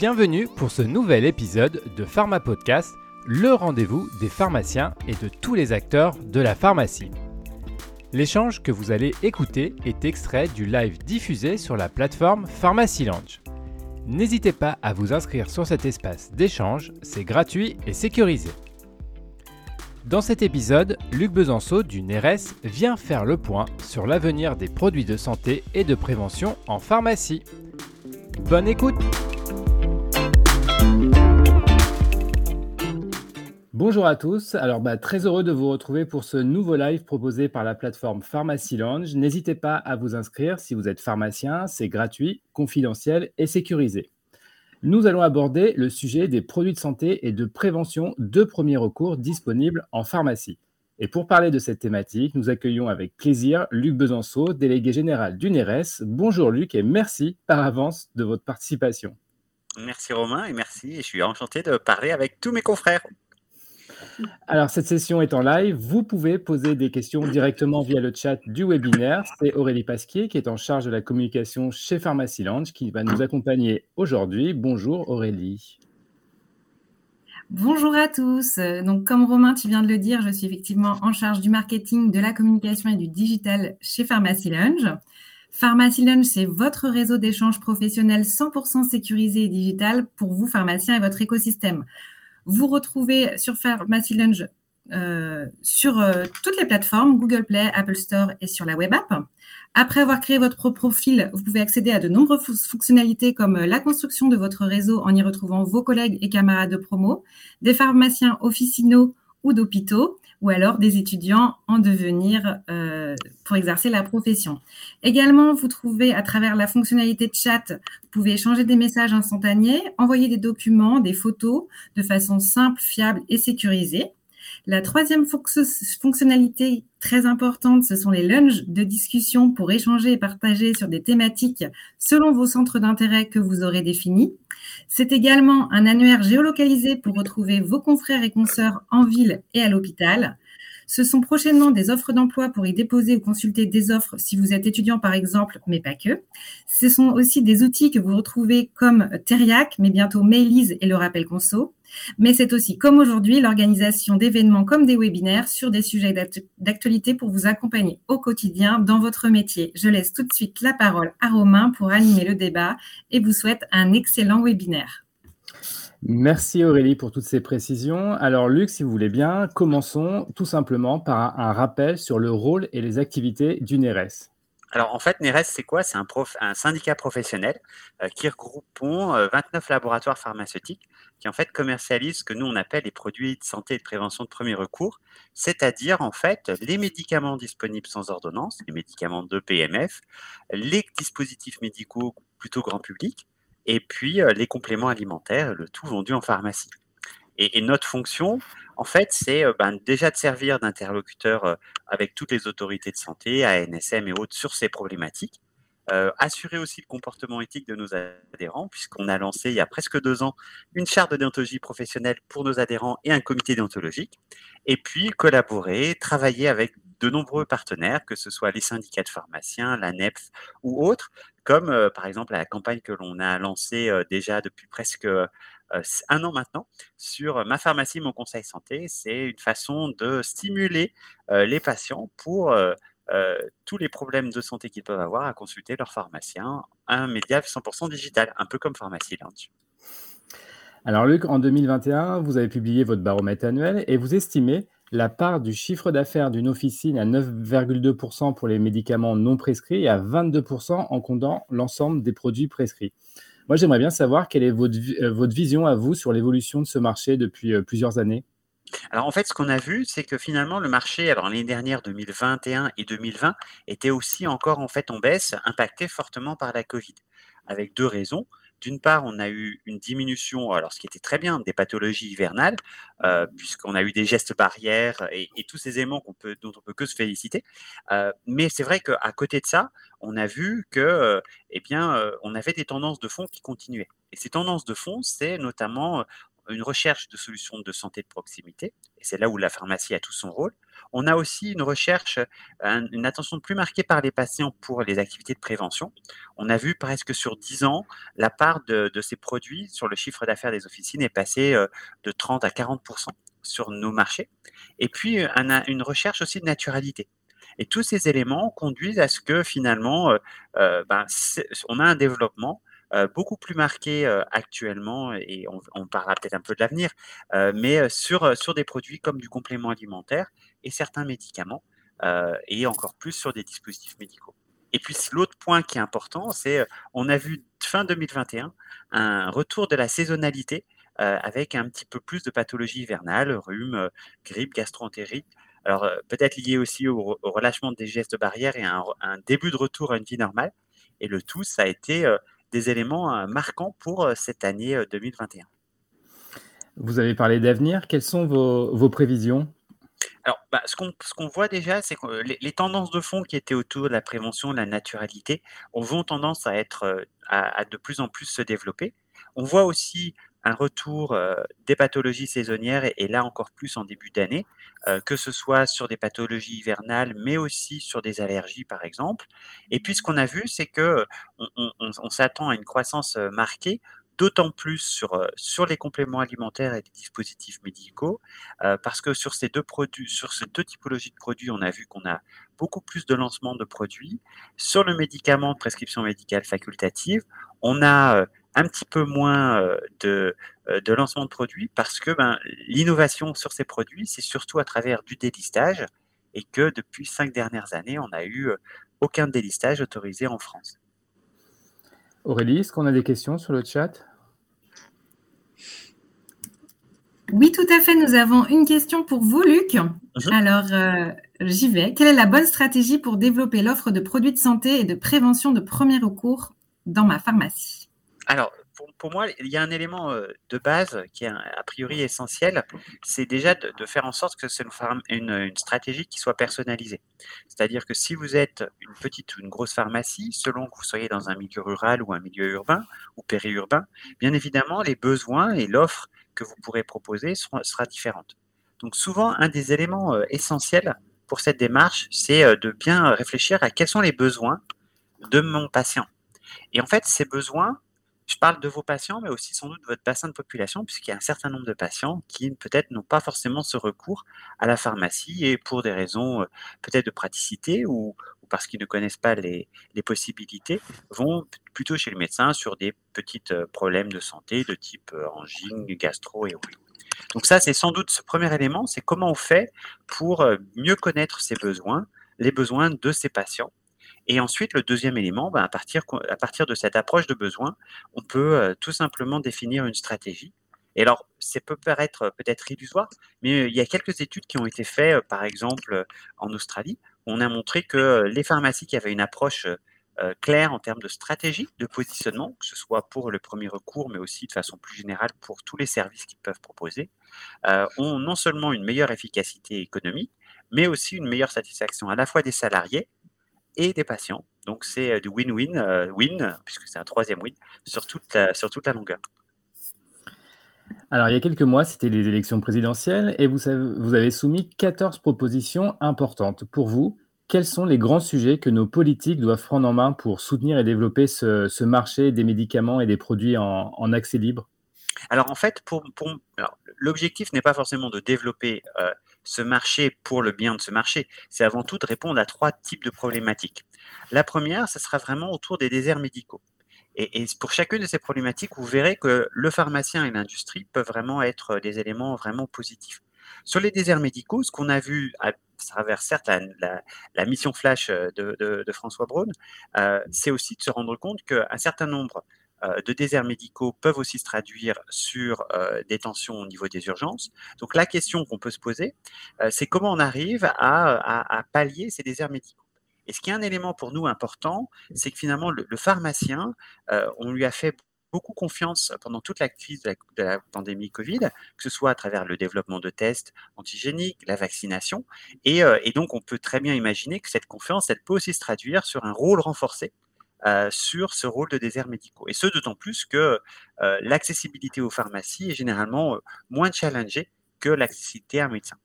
Bienvenue pour ce nouvel épisode de PharmaPodcast, le rendez-vous des pharmaciens et de tous les acteurs de la pharmacie. L'échange que vous allez écouter est extrait du live diffusé sur la plateforme Pharmacy Lounge. N'hésitez pas à vous inscrire sur cet espace d'échange, c'est gratuit et sécurisé. Dans cet épisode, Luc Besançon du NERES vient faire le point sur l'avenir des produits de santé et de prévention en pharmacie. Bonne écoute! Bonjour à tous, alors très heureux de vous retrouver pour ce nouveau live proposé par la plateforme Pharmacy Lounge. N'hésitez pas à vous inscrire si vous êtes pharmacien, c'est gratuit, confidentiel et sécurisé. Nous allons aborder le sujet des produits de santé et de prévention de premier recours disponibles en pharmacie. Et pour parler de cette thématique, nous accueillons avec plaisir Luc Besançon, délégué général du NERES. Bonjour Luc et merci par avance de votre participation. Merci Romain et merci, je suis enchanté de parler avec tous mes confrères. Alors, cette session est en live. Vous pouvez poser des questions directement via le chat du webinaire. C'est Aurélie Pasquier qui est en charge de la communication chez Pharmacy Lounge qui va nous accompagner aujourd'hui. Bonjour Aurélie. Bonjour à tous. Donc, comme Romain, tu viens de le dire, je suis effectivement en charge du marketing, de la communication et du digital chez Pharmacy Lounge. Pharmacy Lounge, c'est votre réseau d'échange professionnel 100% sécurisé et digital pour vous, pharmaciens, et votre écosystème. Vous retrouvez sur Pharmacy Lounge sur toutes les plateformes, Google Play, Apple Store et sur la web app. Après avoir créé votre profil, vous pouvez accéder à de nombreuses fonctionnalités comme la construction de votre réseau en y retrouvant vos collègues et camarades de promo, des pharmaciens officinaux ou d'hôpitaux, ou alors des étudiants en devenir pour exercer la profession. Également, vous trouvez à travers la fonctionnalité de chat, vous pouvez échanger des messages instantanés, envoyer des documents, des photos de façon simple, fiable et sécurisée. La troisième fonctionnalité très importante, ce sont les lunchs de discussion pour échanger et partager sur des thématiques selon vos centres d'intérêt que vous aurez définis. C'est également un annuaire géolocalisé pour retrouver vos confrères et consoeurs en ville et à l'hôpital. Ce sont prochainement des offres d'emploi pour y déposer ou consulter des offres si vous êtes étudiant par exemple, mais pas que. Ce sont aussi des outils que vous retrouvez comme TERIAC, mais bientôt Mailiz et le Rappel Conso. Mais c'est aussi, comme aujourd'hui, l'organisation d'événements comme des webinaires sur des sujets d'actualité pour vous accompagner au quotidien dans votre métier. Je laisse tout de suite la parole à Romain pour animer le débat et vous souhaite un excellent webinaire. Merci Aurélie pour toutes ces précisions. Alors Luc, si vous voulez bien, commençons tout simplement par un rappel sur le rôle et les activités du NERES. Alors, en fait, NERES, c'est quoi ? C'est un syndicat professionnel qui regroupe 29 laboratoires pharmaceutiques qui, en fait, commercialisent ce que nous, on appelle les produits de santé et de prévention de premier recours, c'est-à-dire, en fait, les médicaments disponibles sans ordonnance, les médicaments de PMF, les dispositifs médicaux plutôt grand public et puis les compléments alimentaires, le tout vendu en pharmacie. Et notre fonction, en fait, c'est déjà de servir d'interlocuteur avec toutes les autorités de santé, ANSM et autres, sur ces problématiques. Assurer aussi le comportement éthique de nos adhérents, puisqu'on a lancé il y a presque 2 ans une charte de déontologie professionnelle pour nos adhérents et un comité déontologique. Et puis, collaborer, travailler avec de nombreux partenaires, que ce soit les syndicats de pharmaciens, la NEPF ou autres, comme par exemple la campagne que l'on a lancée déjà depuis presque 1 an maintenant sur Ma Pharmacie, Mon Conseil Santé. C'est une façon de stimuler les patients pour tous les problèmes de santé qu'ils peuvent avoir à consulter leur pharmacien, un média 100% digital, un peu comme Pharmacy Lounge. Alors Luc, en 2021, vous avez publié votre baromètre annuel et vous estimez la part du chiffre d'affaires d'une officine à 9,2% pour les médicaments non prescrits et à 22% en comptant l'ensemble des produits prescrits. Moi, j'aimerais bien savoir quelle est votre vision à vous sur l'évolution de ce marché depuis plusieurs années. Alors, en fait, ce qu'on a vu, c'est que finalement, le marché, alors l'année dernière, 2021 et 2020, était aussi encore, en fait, en baisse, impacté fortement par la Covid, avec 2 raisons. D'une part, on a eu une diminution, alors ce qui était très bien, des pathologies hivernales, puisqu'on a eu des gestes barrières et tous ces éléments dont on peut que se féliciter. Mais c'est vrai qu'à côté de ça, on a vu que, on avait des tendances de fond qui continuaient. Et ces tendances de fond, c'est notamment une recherche de solutions de santé de proximité, et c'est là où la pharmacie a tout son rôle. On a aussi une recherche, une attention plus marquée par les patients pour les activités de prévention. On a vu presque sur 10 ans, la part de ces produits sur le chiffre d'affaires des officines est passée de 30 à 40% sur nos marchés. Et puis, on a une recherche aussi de naturalité. Et tous ces éléments conduisent à ce que finalement, on a un développement beaucoup plus marqué actuellement, et on parlera peut-être un peu de l'avenir, mais sur des produits comme du complément alimentaire et certains médicaments, et encore plus sur des dispositifs médicaux. Et puis l'autre point qui est important, c'est on a vu fin 2021 un retour de la saisonnalité avec un petit peu plus de pathologies hivernales, rhume, grippe, gastro-entérite. Alors peut-être lié aussi au relâchement des gestes barrières et un début de retour à une vie normale. Et le tout, ça a été des éléments marquants pour cette année 2021. Vous avez parlé d'avenir. Quelles sont vos prévisions ? Alors, ce qu'on voit déjà, c'est que les tendances de fond qui étaient autour de la prévention, de la naturalité, ont tendance à être à de plus en plus se développer. On voit aussi un retour des pathologies saisonnières et là encore plus en début d'année, que ce soit sur des pathologies hivernales, mais aussi sur des allergies par exemple. Et puis ce qu'on a vu, c'est que on s'attend à une croissance marquée, d'autant plus sur les compléments alimentaires et les dispositifs médicaux, parce que sur ces deux typologies de produits, on a vu qu'on a beaucoup plus de lancements de produits. Sur le médicament de prescription médicale facultative, on a un petit peu moins de lancement de produits parce que l'innovation sur ces produits, c'est surtout à travers du délistage et que depuis 5 dernières années, on n'a eu aucun délistage autorisé en France. Aurélie, est-ce qu'on a des questions sur le chat ? Oui, tout à fait. Nous avons une question pour vous, Luc. Bonjour. Alors, j'y vais. Quelle est la bonne stratégie pour développer l'offre de produits de santé et de prévention de premier recours dans ma pharmacie ? Alors, pour moi, il y a un élément de base qui est a priori essentiel, c'est déjà de faire en sorte que c'est une stratégie qui soit personnalisée. C'est-à-dire que si vous êtes une petite ou une grosse pharmacie, selon que vous soyez dans un milieu rural ou un milieu urbain ou périurbain, bien évidemment, les besoins et l'offre que vous pourrez proposer sera différente. Donc souvent, un des éléments essentiels pour cette démarche, c'est de bien réfléchir à quels sont les besoins de mon patient. Et en fait, ces besoins, je parle de vos patients, mais aussi sans doute de votre bassin de population, puisqu'il y a un certain nombre de patients qui peut-être n'ont pas forcément ce recours à la pharmacie et pour des raisons peut-être de praticité ou parce qu'ils ne connaissent pas les possibilités, vont plutôt chez le médecin sur des petits problèmes de santé de type angine, gastro et autres. Donc ça, c'est sans doute ce premier élément, c'est comment on fait pour mieux connaître ses besoins, les besoins de ses patients. Et ensuite, le deuxième élément, à partir de cette approche de besoin, on peut tout simplement définir une stratégie. Et alors, ça peut paraître peut-être illusoire, mais il y a quelques études qui ont été faites, par exemple en Australie, où on a montré que les pharmacies qui avaient une approche claire en termes de stratégie, de positionnement, que ce soit pour le premier recours, mais aussi de façon plus générale pour tous les services qu'ils peuvent proposer, ont non seulement une meilleure efficacité économique, mais aussi une meilleure satisfaction à la fois des salariés et des patients. Donc, c'est du win-win, puisque c'est un troisième win, sur toute la longueur. Alors, il y a quelques mois, c'était les élections présidentielles et vous avez soumis 14 propositions importantes. Pour vous, quels sont les grands sujets que nos politiques doivent prendre en main pour soutenir et développer ce marché des médicaments et des produits en accès libre ? Alors, en fait, l'objectif n'est pas forcément de développer ce marché pour le bien de ce marché. C'est avant tout de répondre à 3 types de problématiques. La première, ce sera vraiment autour des déserts médicaux. Et pour chacune de ces problématiques, vous verrez que le pharmacien et l'industrie peuvent vraiment être des éléments vraiment positifs. Sur les déserts médicaux, ce qu'on a vu à travers certes la mission flash de François Braun, c'est aussi de se rendre compte qu'un certain nombre de déserts médicaux peuvent aussi se traduire sur des tensions au niveau des urgences. Donc, la question qu'on peut se poser, c'est comment on arrive à pallier ces déserts médicaux. Et ce qui est un élément pour nous important, c'est que finalement, le pharmacien, on lui a fait beaucoup confiance pendant toute la crise de la pandémie Covid, que ce soit à travers le développement de tests antigéniques, la vaccination. Et donc, on peut très bien imaginer que cette confiance, elle peut aussi se traduire sur un rôle renforcé sur ce rôle de déserts médicaux. Et ce, d'autant plus que l'accessibilité aux pharmacies est généralement moins challengée que l'accessibilité à un médecin.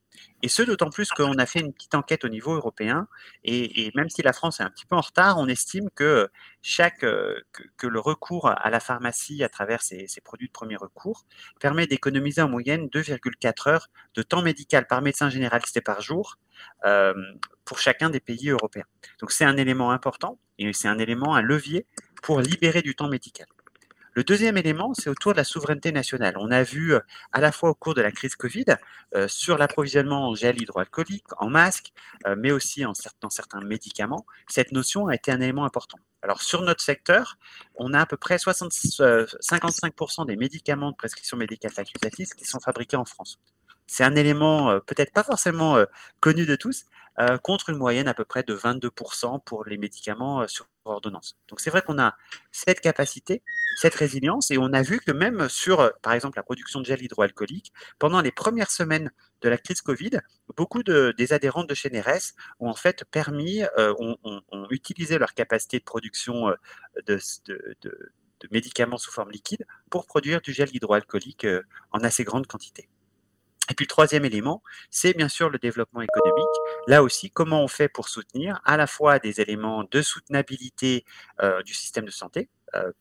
Et ce, d'autant plus qu'on a fait une petite enquête au niveau européen, et même si la France est un petit peu en retard, on estime que, le recours à la pharmacie à travers ses produits de premier recours permet d'économiser en moyenne 2,4 heures de temps médical par médecin généraliste et par jour pour chacun des pays européens. Donc c'est un élément important, et c'est un levier pour libérer du temps médical. Le deuxième élément, c'est autour de la souveraineté nationale. On a vu à la fois au cours de la crise Covid sur l'approvisionnement en gel hydroalcoolique, en masques, mais aussi dans certains médicaments, cette notion a été un élément important. Alors sur notre secteur, on a à peu près 55% des médicaments de prescription médicale facultative qui sont fabriqués en France. C'est un élément peut-être pas forcément connu de tous, contre une moyenne à peu près de 22% pour les médicaments sur ordonnance. Donc c'est vrai qu'on a cette capacité, cette résilience, et on a vu que même sur, par exemple, la production de gel hydroalcoolique, pendant les premières semaines de la crise Covid, beaucoup des adhérentes de chez NERES ont en fait permis, ont utilisé leur capacité de production de médicaments sous forme liquide pour produire du gel hydroalcoolique en assez grande quantité. Et puis le troisième élément, c'est bien sûr le développement économique. Là aussi, comment on fait pour soutenir à la fois des éléments de soutenabilité du système de santé,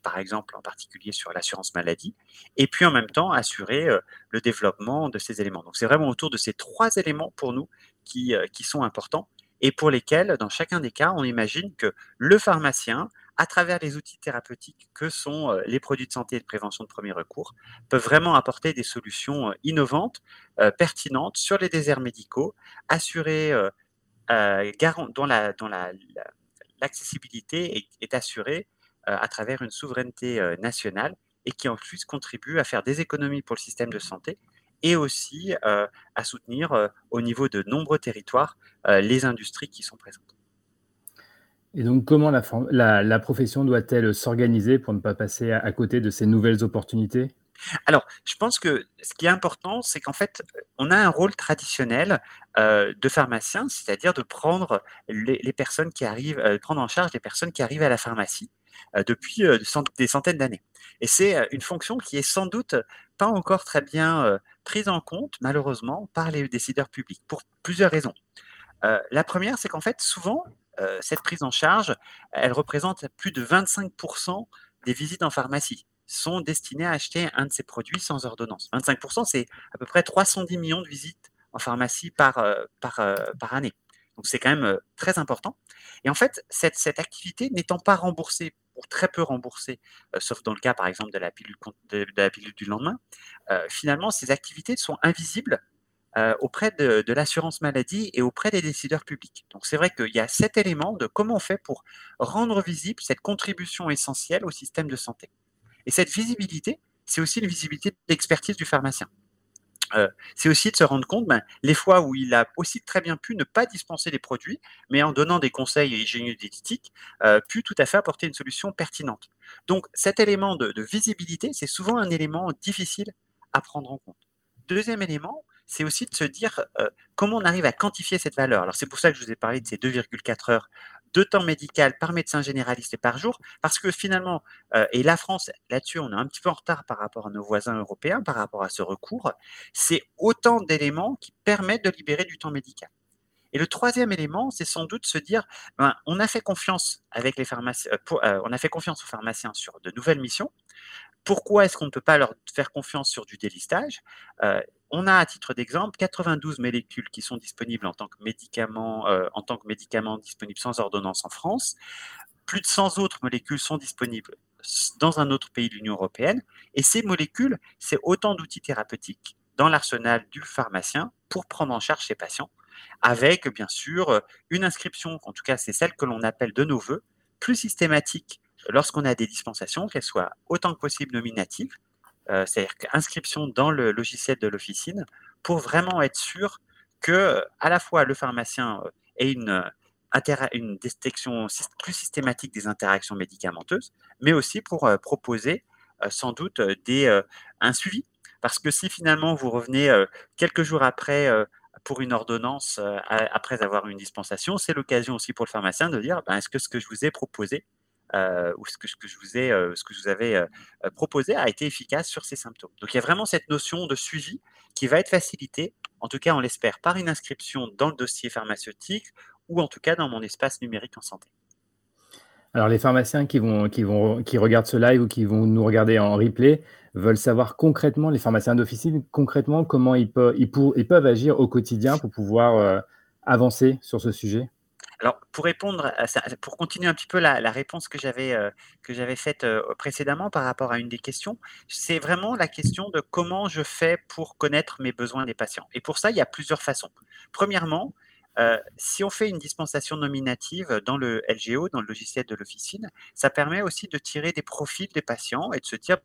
par exemple en particulier sur l'assurance maladie, et puis en même temps assurer le développement de ces éléments. Donc c'est vraiment autour de ces trois éléments pour nous qui sont importants et pour lesquels, dans chacun des cas, on imagine que le pharmacien, à travers les outils thérapeutiques que sont les produits de santé et de prévention de premier recours, peuvent vraiment apporter des solutions innovantes, pertinentes sur les déserts médicaux, assurer, l'accessibilité est assurée à travers une souveraineté nationale et qui en plus contribue à faire des économies pour le système de santé et aussi à soutenir au niveau de nombreux territoires les industries qui sont présentes. Et donc, comment la profession doit-elle s'organiser pour ne pas passer à côté de ces nouvelles opportunités ? Alors, je pense que ce qui est important, c'est qu'en fait, on a un rôle traditionnel de pharmacien, c'est-à-dire de prendre les personnes qui arrivent, prendre en charge les personnes qui arrivent à la pharmacie depuis des centaines d'années. Et c'est une fonction qui est sans doute pas encore très bien prise en compte, malheureusement, par les décideurs publics, pour plusieurs raisons. La première, c'est qu'en fait, souvent, cette prise en charge, elle représente plus de 25% des visites en pharmacie sont destinées à acheter un de ces produits sans ordonnance. 25%, c'est à peu près 310 millions de visites en pharmacie par année. Donc, c'est quand même très important. Et en fait, cette activité n'étant pas remboursée ou très peu remboursée, sauf dans le cas, par exemple, de la pilule du lendemain, finalement, ces activités sont invisibles auprès de l'assurance maladie et auprès des décideurs publics. Donc, c'est vrai qu'il y a cet élément de comment on fait pour rendre visible cette contribution essentielle au système de santé. Et cette visibilité, c'est aussi une visibilité de l'expertise du pharmacien. C'est aussi de se rendre compte les fois où il a aussi très bien pu ne pas dispenser les produits, mais en donnant des conseils hygiéno-diététiques, pu tout à fait apporter une solution pertinente. Donc, cet élément de visibilité, c'est souvent un élément difficile à prendre en compte. Deuxième élément, c'est aussi de se dire comment on arrive à quantifier cette valeur. Alors, c'est pour ça que je vous ai parlé de ces 2,4 heures de temps médical par médecin généraliste et par jour, parce que finalement, et la France, là-dessus, on est un petit peu en retard par rapport à nos voisins européens, par rapport à ce recours, c'est autant d'éléments qui permettent de libérer du temps médical. Et le troisième élément, c'est sans doute se dire, on a fait confiance avec les pharmaciens, on a fait confiance aux pharmaciens sur de nouvelles missions. Pourquoi est-ce qu'on ne peut pas leur faire confiance sur du délistage ? On a, à titre d'exemple, 92 molécules qui sont disponibles en tant que médicaments disponibles sans ordonnance en France. Plus de 100 autres molécules sont disponibles dans un autre pays de l'Union européenne. Et ces molécules, c'est autant d'outils thérapeutiques dans l'arsenal du pharmacien pour prendre en charge ses patients, avec, bien sûr, une inscription, en tout cas, c'est celle que l'on appelle de nos voeux, plus systématique lorsqu'on a des dispensations, qu'elles soient autant que possible nominatives, c'est-à-dire inscription dans le logiciel de l'officine, pour vraiment être sûr que à la fois le pharmacien ait une détection plus systématique des interactions médicamenteuses, mais aussi pour proposer sans doute un suivi. Parce que si finalement vous revenez quelques jours après pour une ordonnance, après avoir une dispensation, c'est l'occasion aussi pour le pharmacien de dire est-ce que ce que je vous ai proposé ou ce que je vous avais proposé a été efficace sur ces symptômes. Donc, il y a vraiment cette notion de suivi qui va être facilitée, en tout cas, on l'espère, par une inscription dans le dossier pharmaceutique ou en tout cas dans mon espace numérique en santé. Alors, les pharmaciens qui regardent ce live ou qui vont nous regarder en replay veulent savoir concrètement, les pharmaciens d'officine, concrètement, comment ils peuvent agir au quotidien pour pouvoir avancer sur ce sujet. Alors, pour répondre à ça, pour continuer un petit peu la réponse que j'avais faite précédemment par rapport à une des questions, c'est vraiment la question de comment je fais pour connaître mes besoins des patients. Et pour ça, il y a plusieurs façons. Premièrement, si on fait une dispensation nominative dans le LGO, dans le logiciel de l'officine, ça permet aussi de tirer des profils des patients et de se dire,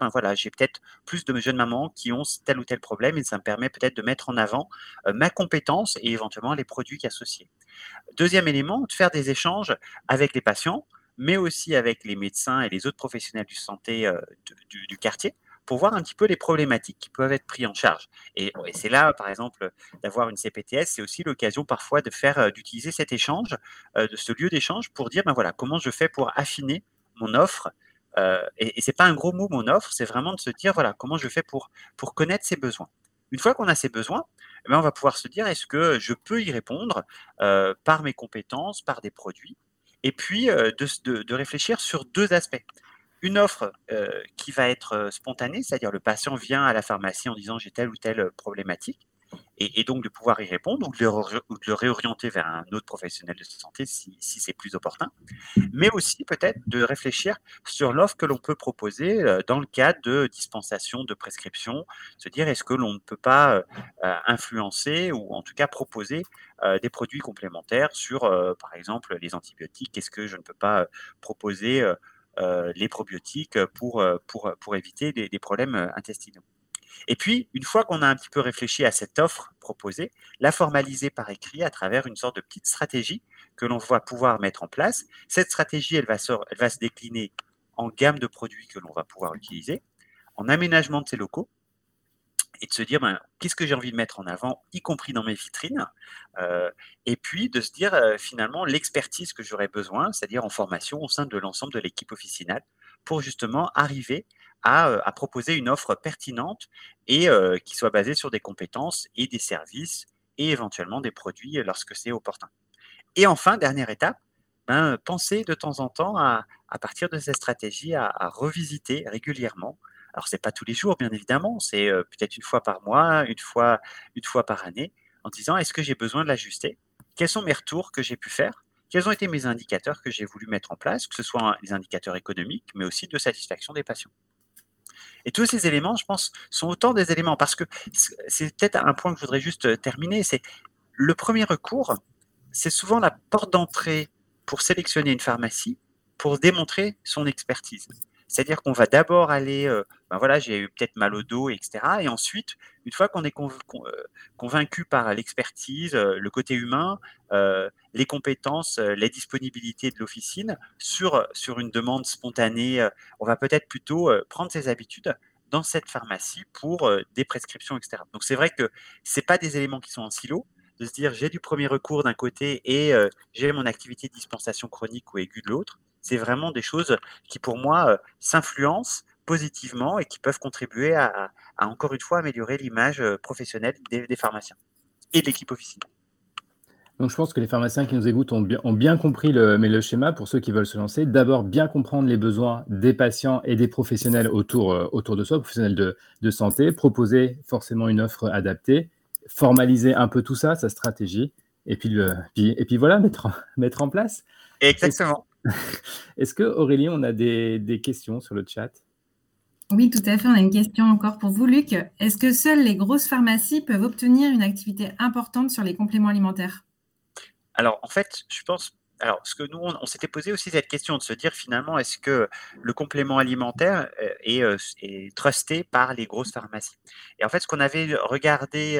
ben voilà, j'ai peut-être plus de jeunes mamans qui ont tel ou tel problème et ça me permet peut-être de mettre en avant ma compétence et éventuellement les produits associés. Deuxième élément, de faire des échanges avec les patients, mais aussi avec les médecins et les autres professionnels de santé du quartier, pour voir un petit peu les problématiques qui peuvent être prises en charge. Et c'est là, par exemple, d'avoir une CPTS, c'est aussi l'occasion parfois d'utiliser cet échange, de ce lieu d'échange pour dire, ben voilà, comment je fais pour affiner mon offre. Et ce n'est pas un gros mot, mon offre, c'est vraiment de se dire, voilà, comment je fais pour connaître ses besoins. Une fois qu'on a ces besoins, eh bien, on va pouvoir se dire, est-ce que je peux y répondre par mes compétences, par des produits, et puis de réfléchir sur deux aspects. Une offre qui va être spontanée, c'est-à-dire le patient vient à la pharmacie en disant j'ai telle ou telle problématique, et donc de pouvoir y répondre ou de le réorienter vers un autre professionnel de santé si c'est plus opportun, mais aussi peut-être de réfléchir sur l'offre que l'on peut proposer dans le cadre de dispensation de prescription, se dire est-ce que l'on ne peut pas influencer ou en tout cas proposer des produits complémentaires sur par exemple les antibiotiques, est-ce que je ne peux pas proposer les probiotiques pour éviter des problèmes intestinaux. Et puis, une fois qu'on a un petit peu réfléchi à cette offre proposée, la formaliser par écrit à travers une sorte de petite stratégie que l'on va pouvoir mettre en place. Cette stratégie, elle va se décliner en gamme de produits que l'on va pouvoir utiliser, en aménagement de ses locaux, et de se dire ben, qu'est-ce que j'ai envie de mettre en avant, y compris dans mes vitrines, et puis de se dire finalement l'expertise que j'aurais besoin, c'est-à-dire en formation au sein de l'ensemble de l'équipe officinale, pour justement arriver à proposer une offre pertinente et qui soit basée sur des compétences et des services et éventuellement des produits lorsque c'est opportun. Et enfin, dernière étape, ben, penser de temps en temps à partir de cette stratégie à revisiter régulièrement. Alors, ce n'est pas tous les jours, bien évidemment, c'est peut-être une fois par mois, une fois par année, en disant, est-ce que j'ai besoin de l'ajuster ? Quels sont mes retours que j'ai pu faire ? Quels ont été mes indicateurs que j'ai voulu mettre en place, que ce soit les indicateurs économiques, mais aussi de satisfaction des patients ? Et tous ces éléments, je pense, sont autant des éléments, parce que c'est peut-être un point que je voudrais juste terminer, c'est le premier recours, c'est souvent la porte d'entrée pour sélectionner une pharmacie, pour démontrer son expertise. C'est-à-dire qu'on va d'abord aller, ben voilà, j'ai eu peut-être mal au dos, etc. Et ensuite, une fois qu'on est convaincu par l'expertise, le côté humain, les compétences, les disponibilités de l'officine, sur une demande spontanée, on va peut-être plutôt prendre ses habitudes dans cette pharmacie pour des prescriptions, etc. Donc, c'est vrai que ce n'est pas des éléments qui sont en silo, de se dire j'ai du premier recours d'un côté et j'ai mon activité de dispensation chronique ou aiguë de l'autre. C'est vraiment des choses qui, pour moi, s'influencent positivement et qui peuvent contribuer à encore une fois, améliorer l'image professionnelle des pharmaciens et de l'équipe officinale. Donc, je pense que les pharmaciens qui nous écoutent ont bien compris le schéma pour ceux qui veulent se lancer. D'abord, bien comprendre les besoins des patients et des professionnels autour de soi, professionnels de santé, proposer forcément une offre adaptée, formaliser un peu tout ça, sa stratégie, et puis voilà, mettre en place. Exactement. Est-ce que, Aurélie, on a des questions sur le chat ? Oui, tout à fait. On a une question encore pour vous, Luc. Est-ce que seules les grosses pharmacies peuvent obtenir une activité importante sur les compléments alimentaires ? Alors, en fait, je pense... Alors, ce que nous, on s'était posé aussi cette question de se dire finalement, est-ce que le complément alimentaire est trusté par les grosses pharmacies ? Et en fait, ce qu'on avait regardé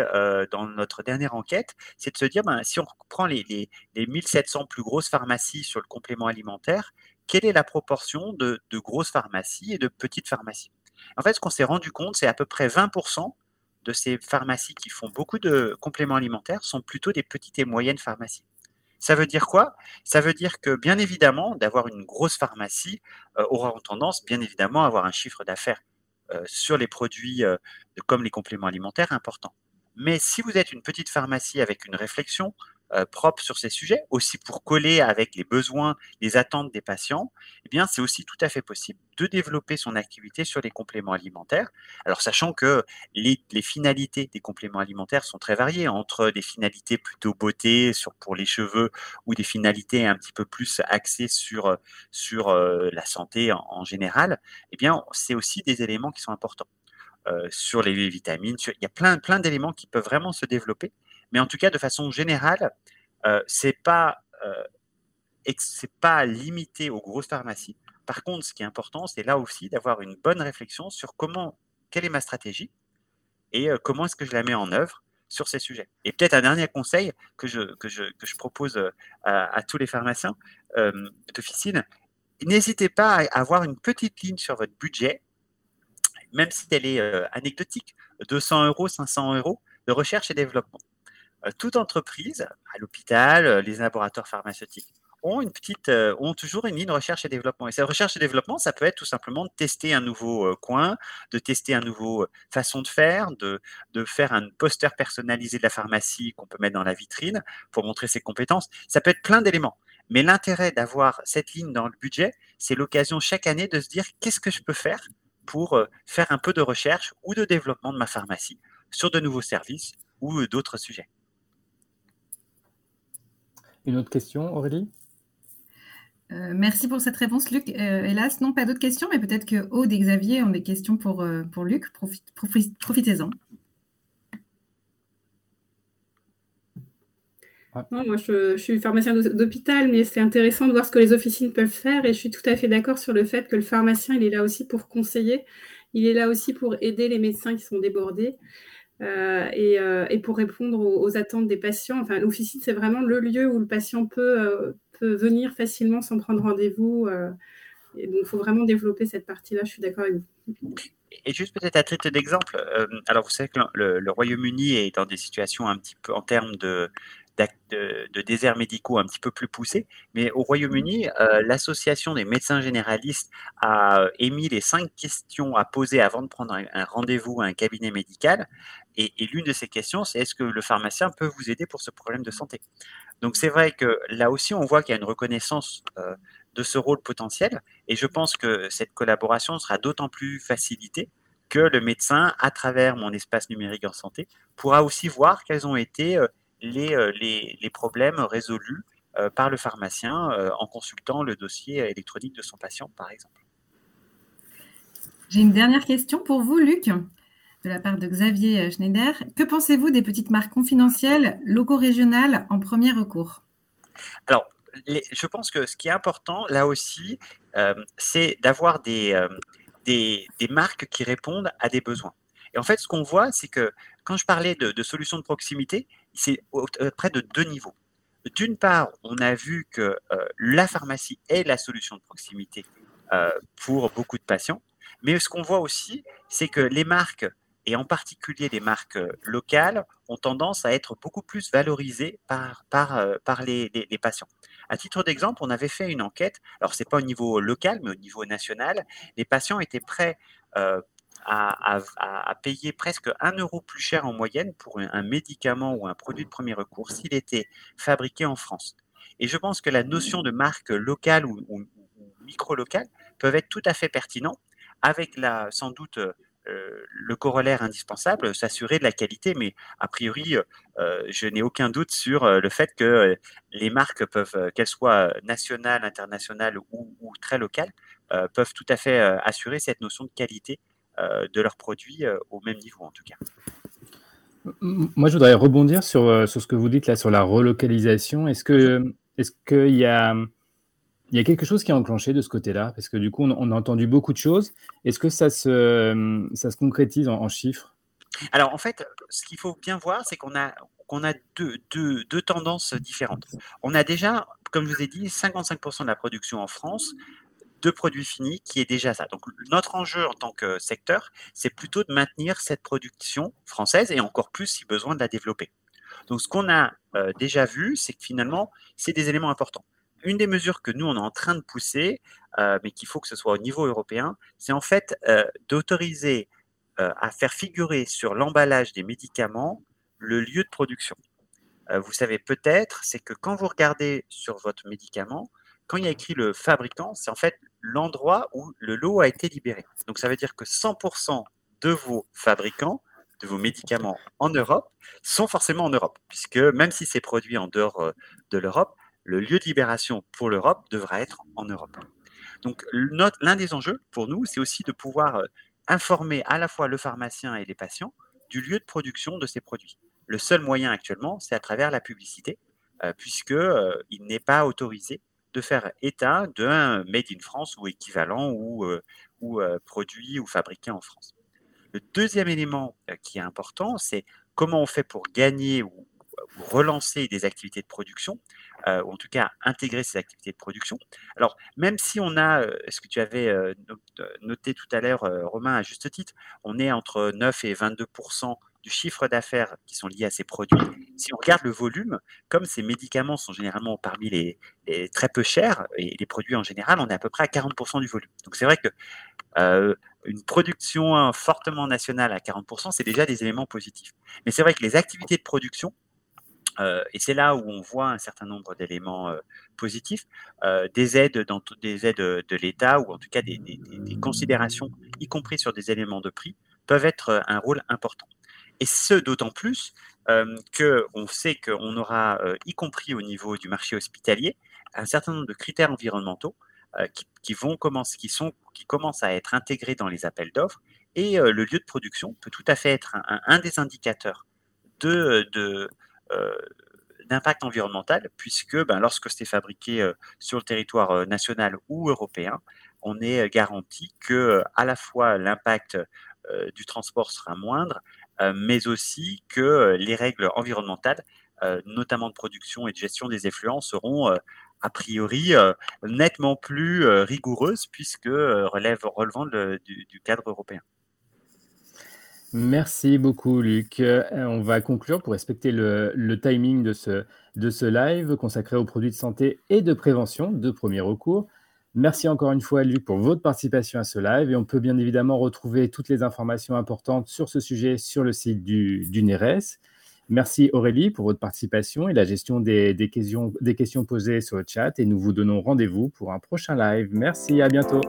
dans notre dernière enquête, c'est de se dire, ben, si on prend les 1700 plus grosses pharmacies sur le complément alimentaire, quelle est la proportion de grosses pharmacies et de petites pharmacies ? En fait, ce qu'on s'est rendu compte, c'est à peu près 20% de ces pharmacies qui font beaucoup de compléments alimentaires sont plutôt des petites et moyennes pharmacies. Ça veut dire quoi? Ça veut dire que, bien évidemment, d'avoir une grosse pharmacie aura tendance, bien évidemment, à avoir un chiffre d'affaires sur les produits comme les compléments alimentaires importants. Mais si vous êtes une petite pharmacie avec une réflexion propre sur ces sujets, aussi pour coller avec les besoins, les attentes des patients, eh bien, c'est aussi tout à fait possible de développer son activité sur les compléments alimentaires. Alors, sachant que les finalités des compléments alimentaires sont très variées, entre des finalités plutôt beauté pour les cheveux ou des finalités un petit peu plus axées sur la santé en général, eh bien, c'est aussi des éléments qui sont importants. Sur les vitamines, il y a plein d'éléments qui peuvent vraiment se développer. Mais en tout cas, de façon générale, c'est pas limité aux grosses pharmacies. Par contre, ce qui est important, c'est là aussi d'avoir une bonne réflexion sur quelle est ma stratégie et comment est-ce que je la mets en œuvre sur ces sujets. Et peut-être un dernier conseil que je propose à tous les pharmaciens d'officine, n'hésitez pas à avoir une petite ligne sur votre budget, même si elle est anecdotique, 200 €, 500 € de recherche et développement. Toute entreprise, à l'hôpital, les laboratoires pharmaceutiques, ont toujours une ligne recherche et développement. Et cette recherche et développement, ça peut être tout simplement de tester un nouveau coin, de tester un nouveau façon de faire, de faire un poster personnalisé de la pharmacie qu'on peut mettre dans la vitrine pour montrer ses compétences. Ça peut être plein d'éléments. Mais l'intérêt d'avoir cette ligne dans le budget, c'est l'occasion chaque année de se dire qu'est-ce que je peux faire pour faire un peu de recherche ou de développement de ma pharmacie sur de nouveaux services ou d'autres sujets. Une autre question, Aurélie ? Merci pour cette réponse, Luc. Hélas, non, pas d'autres questions, mais peut-être que Aude et Xavier ont des questions pour Luc. Profitez-en. Non, moi, je suis pharmacien d'hôpital, mais c'est intéressant de voir ce que les officines peuvent faire. Et je suis tout à fait d'accord sur le fait que le pharmacien, il est là aussi pour conseiller. Il est là aussi pour aider les médecins qui sont débordés et pour répondre aux attentes des patients. Enfin, l'officine, c'est vraiment le lieu où le patient peut venir facilement sans prendre rendez-vous. Et donc, il faut vraiment développer cette partie-là. Je suis d'accord avec vous. Et juste peut-être à titre d'exemple, alors vous savez que le Royaume-Uni est dans des situations un petit peu en termes de déserts médicaux un petit peu plus poussés, mais au Royaume-Uni, l'association des médecins généralistes a émis les 5 questions à poser avant de prendre un rendez-vous à un cabinet médical, et l'une de ces questions, c'est est-ce que le pharmacien peut vous aider pour ce problème de santé? Donc c'est vrai que là aussi, on voit qu'il y a une reconnaissance de ce rôle potentiel, et je pense que cette collaboration sera d'autant plus facilitée que le médecin, à travers mon espace numérique en santé, pourra aussi voir quels ont été les problèmes résolus par le pharmacien en consultant le dossier électronique de son patient, par exemple. J'ai une dernière question pour vous, Luc, de la part de Xavier Schneider. Que pensez-vous des petites marques confidentielles locaux régionales en premier recours? Alors, je pense que ce qui est important, là aussi, c'est d'avoir des marques qui répondent à des besoins. Et en fait, ce qu'on voit, c'est que quand je parlais de solutions de proximité, c'est près de 2 niveaux. D'une part, on a vu que la pharmacie est la solution de proximité pour beaucoup de patients. Mais ce qu'on voit aussi, c'est que les marques, et en particulier les marques locales, ont tendance à être beaucoup plus valorisées par les patients. À titre d'exemple, on avait fait une enquête. Alors, ce n'est pas au niveau local, mais au niveau national. Les patients étaient prêts à payer presque 1 € plus cher en moyenne pour un médicament ou un produit de premier recours s'il était fabriqué en France. Et je pense que la notion de marque locale ou micro-locale peuvent être tout à fait pertinents avec sans doute le corollaire indispensable, s'assurer de la qualité, mais a priori, je n'ai aucun doute sur le fait que les marques peuvent, qu'elles soient nationales, internationales ou très locales, peuvent tout à fait assurer cette notion de qualité de leurs produits au même niveau en tout cas. Moi, je voudrais rebondir sur ce que vous dites là, sur la relocalisation. Est-ce que il y a quelque chose qui est enclenché de ce côté-là? Parce que du coup, on a entendu beaucoup de choses. Est-ce que ça se concrétise en chiffres? Alors en fait, ce qu'il faut bien voir, c'est qu'on a deux tendances différentes. On a déjà, comme je vous ai dit, 55% de la production en France de produits finis qui est déjà ça. Donc, notre enjeu en tant que secteur, c'est plutôt de maintenir cette production française et encore plus si besoin de la développer. Donc, ce qu'on a déjà vu, c'est que finalement, c'est des éléments importants. Une des mesures que nous, on est en train de pousser, mais qu'il faut que ce soit au niveau européen, c'est en fait d'autoriser à faire figurer sur l'emballage des médicaments le lieu de production. Vous savez peut-être, c'est que quand vous regardez sur votre médicament, quand il y a écrit le fabricant, c'est en fait l'endroit où le lot a été libéré. Donc, ça veut dire que 100% de vos fabricants, de vos médicaments en Europe, sont forcément en Europe, puisque même si c'est produit en dehors de l'Europe, le lieu de libération pour l'Europe devra être en Europe. Donc, l'un des enjeux pour nous, c'est aussi de pouvoir informer à la fois le pharmacien et les patients du lieu de production de ces produits. Le seul moyen actuellement, c'est à travers la publicité, puisqu'il n'est pas autorisé de faire état d'un Made in France ou équivalent ou produit ou fabriqué en France. Le deuxième élément qui est important, c'est comment on fait pour gagner ou relancer des activités de production, ou en tout cas intégrer ces activités de production. Alors, même si on a, ce que tu avais noté tout à l'heure, Romain, à juste titre, on est entre 9 et 22% du chiffre d'affaires qui sont liés à ces produits. Si on regarde le volume, comme ces médicaments sont généralement parmi les très peu chers, et les produits en général, on est à peu près à 40% du volume. Donc, c'est vrai que une production fortement nationale à 40%, c'est déjà des éléments positifs. Mais c'est vrai que les activités de production, et c'est là où on voit un certain nombre d'éléments positifs, des aides de l'État, ou en tout cas des considérations, y compris sur des éléments de prix, peuvent être un rôle important. Et ce, d'autant plus qu'on sait qu'on aura, y compris au niveau du marché hospitalier, un certain nombre de critères environnementaux qui commencent à être intégrés dans les appels d'offres. Et le lieu de production peut tout à fait être un des indicateurs d'impact environnemental, puisque lorsque c'est fabriqué sur le territoire national ou européen, on est garanti que à la fois l'impact du transport sera moindre, mais aussi que les règles environnementales, notamment de production et de gestion des effluents, seront a priori nettement plus rigoureuses puisque relevant du cadre européen. Merci beaucoup, Luc. On va conclure pour respecter le timing de ce live consacré aux produits de santé et de prévention de premier recours. Merci encore une fois, Luc, pour votre participation à ce live. Et on peut bien évidemment retrouver toutes les informations importantes sur ce sujet sur le site du NERES. Merci, Aurélie, pour votre participation et la gestion des questions posées sur le chat. Et nous vous donnons rendez-vous pour un prochain live. Merci, à bientôt.